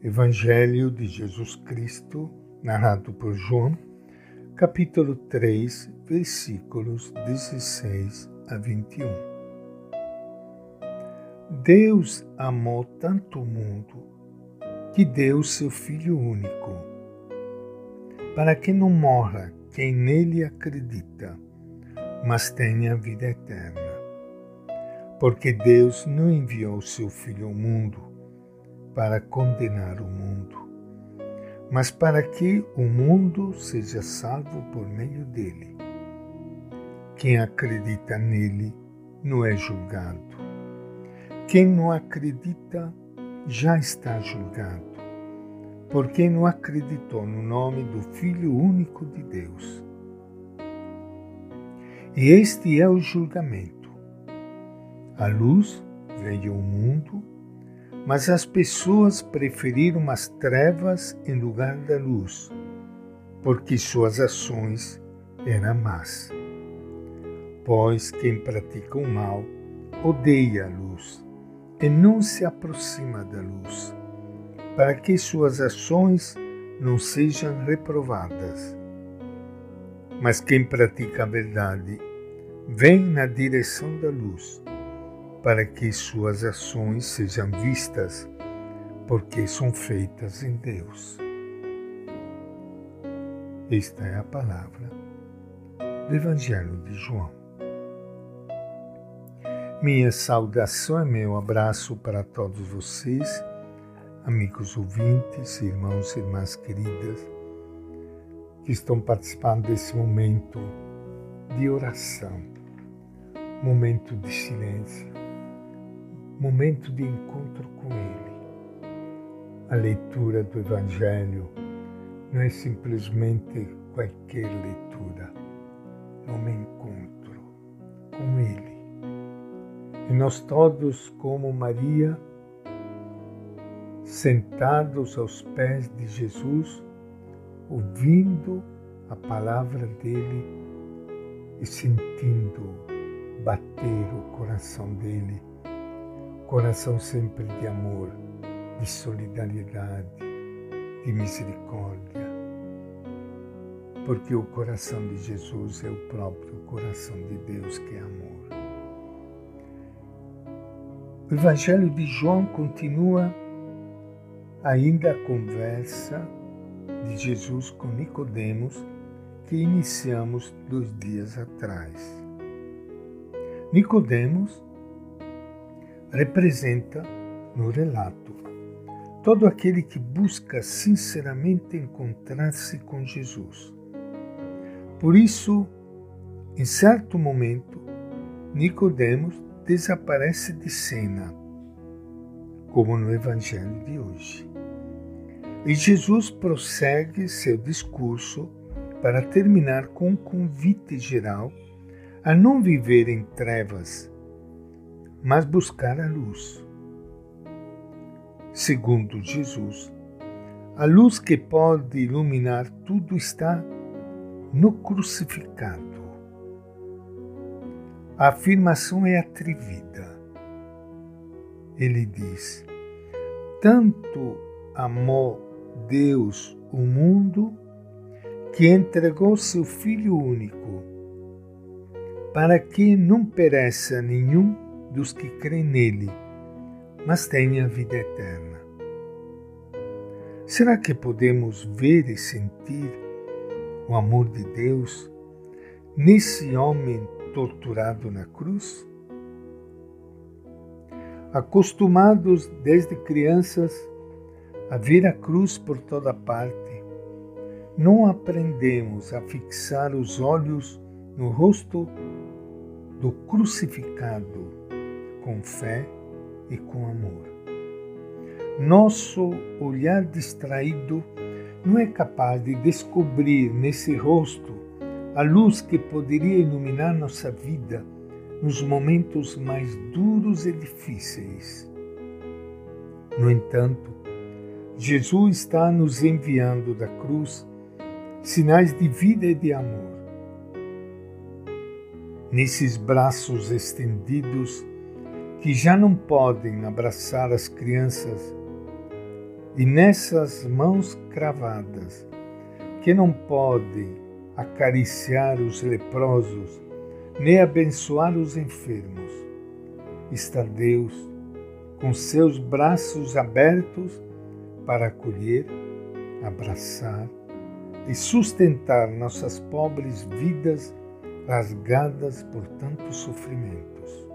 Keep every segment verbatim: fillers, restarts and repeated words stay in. Evangelho de Jesus Cristo, narrado por João, capítulo três, versículos dezesseis a vinte e um. Deus amou tanto o mundo que deu seu Filho único, para que não morra quem nele acredita, mas tenha vida eterna. Porque Deus não enviou seu Filho ao mundo para condenar o mundo, mas para que o mundo seja salvo por meio dele. Quem acredita nele não é julgado. Quem não acredita já está julgado, porque não acreditou no nome do Filho único de Deus. E este é o julgamento. A luz veio ao mundo, mas as pessoas preferiram as trevas em lugar da luz, porque suas ações eram más. Pois quem pratica o mal odeia a luz e não se aproxima da luz, para que suas ações não sejam reprovadas. Mas quem pratica a verdade vem na direção da luz, para que suas ações sejam vistas, porque são feitas em Deus. Esta é a palavra do Evangelho de João. Minha saudação e meu abraço para todos vocês, amigos ouvintes, irmãos e irmãs queridas, que estão participando desse momento de oração, momento de silêncio, momento de encontro com Ele. A leitura do Evangelho não é simplesmente qualquer leitura, é um encontro com Ele. E nós todos, como Maria, sentados aos pés de Jesus, ouvindo a palavra dEle e sentindo bater o coração dEle, coração sempre de amor, de solidariedade, de misericórdia, porque o coração de Jesus é o próprio coração de Deus, que é amor. O Evangelho de João continua ainda a conversa de Jesus com Nicodemos, que iniciamos dois dias atrás. Nicodemos representa, no relato, todo aquele que busca sinceramente encontrar-se com Jesus. Por isso, em certo momento, Nicodemos desaparece de cena, como no Evangelho de hoje. E Jesus prossegue seu discurso para terminar com um convite geral a não viver em trevas, mas buscar a luz. Segundo Jesus, a luz que pode iluminar tudo está no crucificado. A afirmação é atrevida. Ele diz: tanto amou Deus o mundo que entregou seu Filho único, para que não pereça nenhum dos que creem nele, mas tenha a vida eterna. Será que podemos ver e sentir o amor de Deus nesse homem torturado na cruz? Acostumados desde crianças a ver a cruz por toda parte, não aprendemos a fixar os olhos no rosto do crucificado com fé e com amor. Nosso olhar distraído não é capaz de descobrir nesse rosto a luz que poderia iluminar nossa vida nos momentos mais duros e difíceis. No entanto, Jesus está nos enviando da cruz sinais de vida e de amor. Nesses braços estendidos, que já não podem abraçar as crianças, e nessas mãos cravadas, que não podem acariciar os leprosos, nem abençoar os enfermos, está Deus com seus braços abertos para acolher, abraçar e sustentar nossas pobres vidas rasgadas por tantos sofrimentos.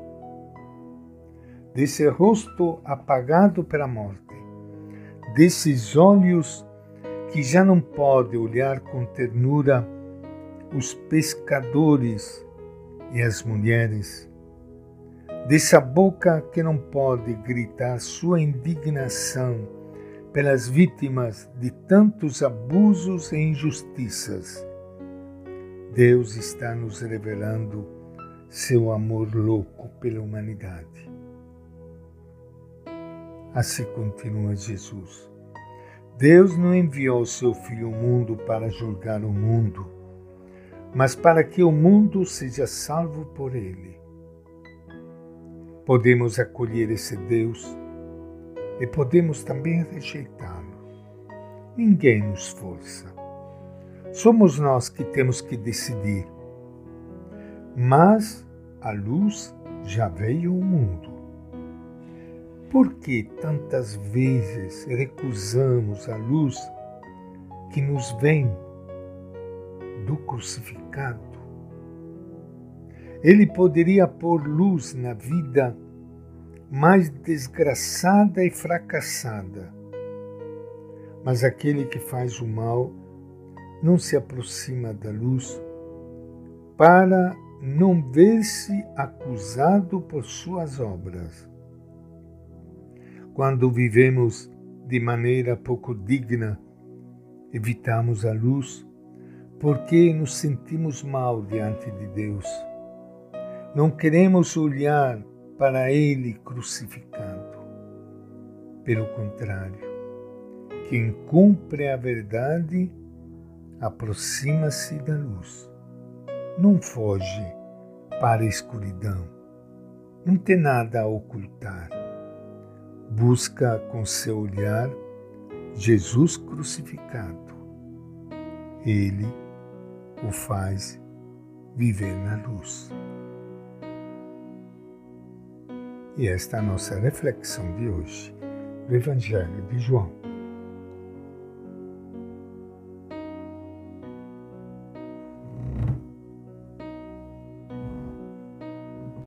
Desse rosto apagado pela morte, desses olhos que já não podem olhar com ternura os pescadores e as mulheres, dessa boca que não pode gritar sua indignação pelas vítimas de tantos abusos e injustiças, Deus está nos revelando seu amor louco pela humanidade. Assim continua Jesus. Deus não enviou seu Filho ao mundo para julgar o mundo, mas para que o mundo seja salvo por ele. Podemos acolher esse Deus e podemos também rejeitá-lo. Ninguém nos força. Somos nós que temos que decidir. Mas a luz já veio ao mundo. Por que tantas vezes recusamos a luz que nos vem do crucificado? Ele poderia pôr luz na vida mais desgraçada e fracassada. Mas aquele que faz o mal não se aproxima da luz para não ver-se acusado por suas obras. Quando vivemos de maneira pouco digna, evitamos a luz porque nos sentimos mal diante de Deus. Não queremos olhar para ele crucificado. Pelo contrário, quem cumpre a verdade aproxima-se da luz. Não foge para a escuridão. Não tem nada a ocultar. Busca com seu olhar Jesus crucificado. Ele o faz viver na luz. E esta é a nossa reflexão de hoje, do Evangelho de João.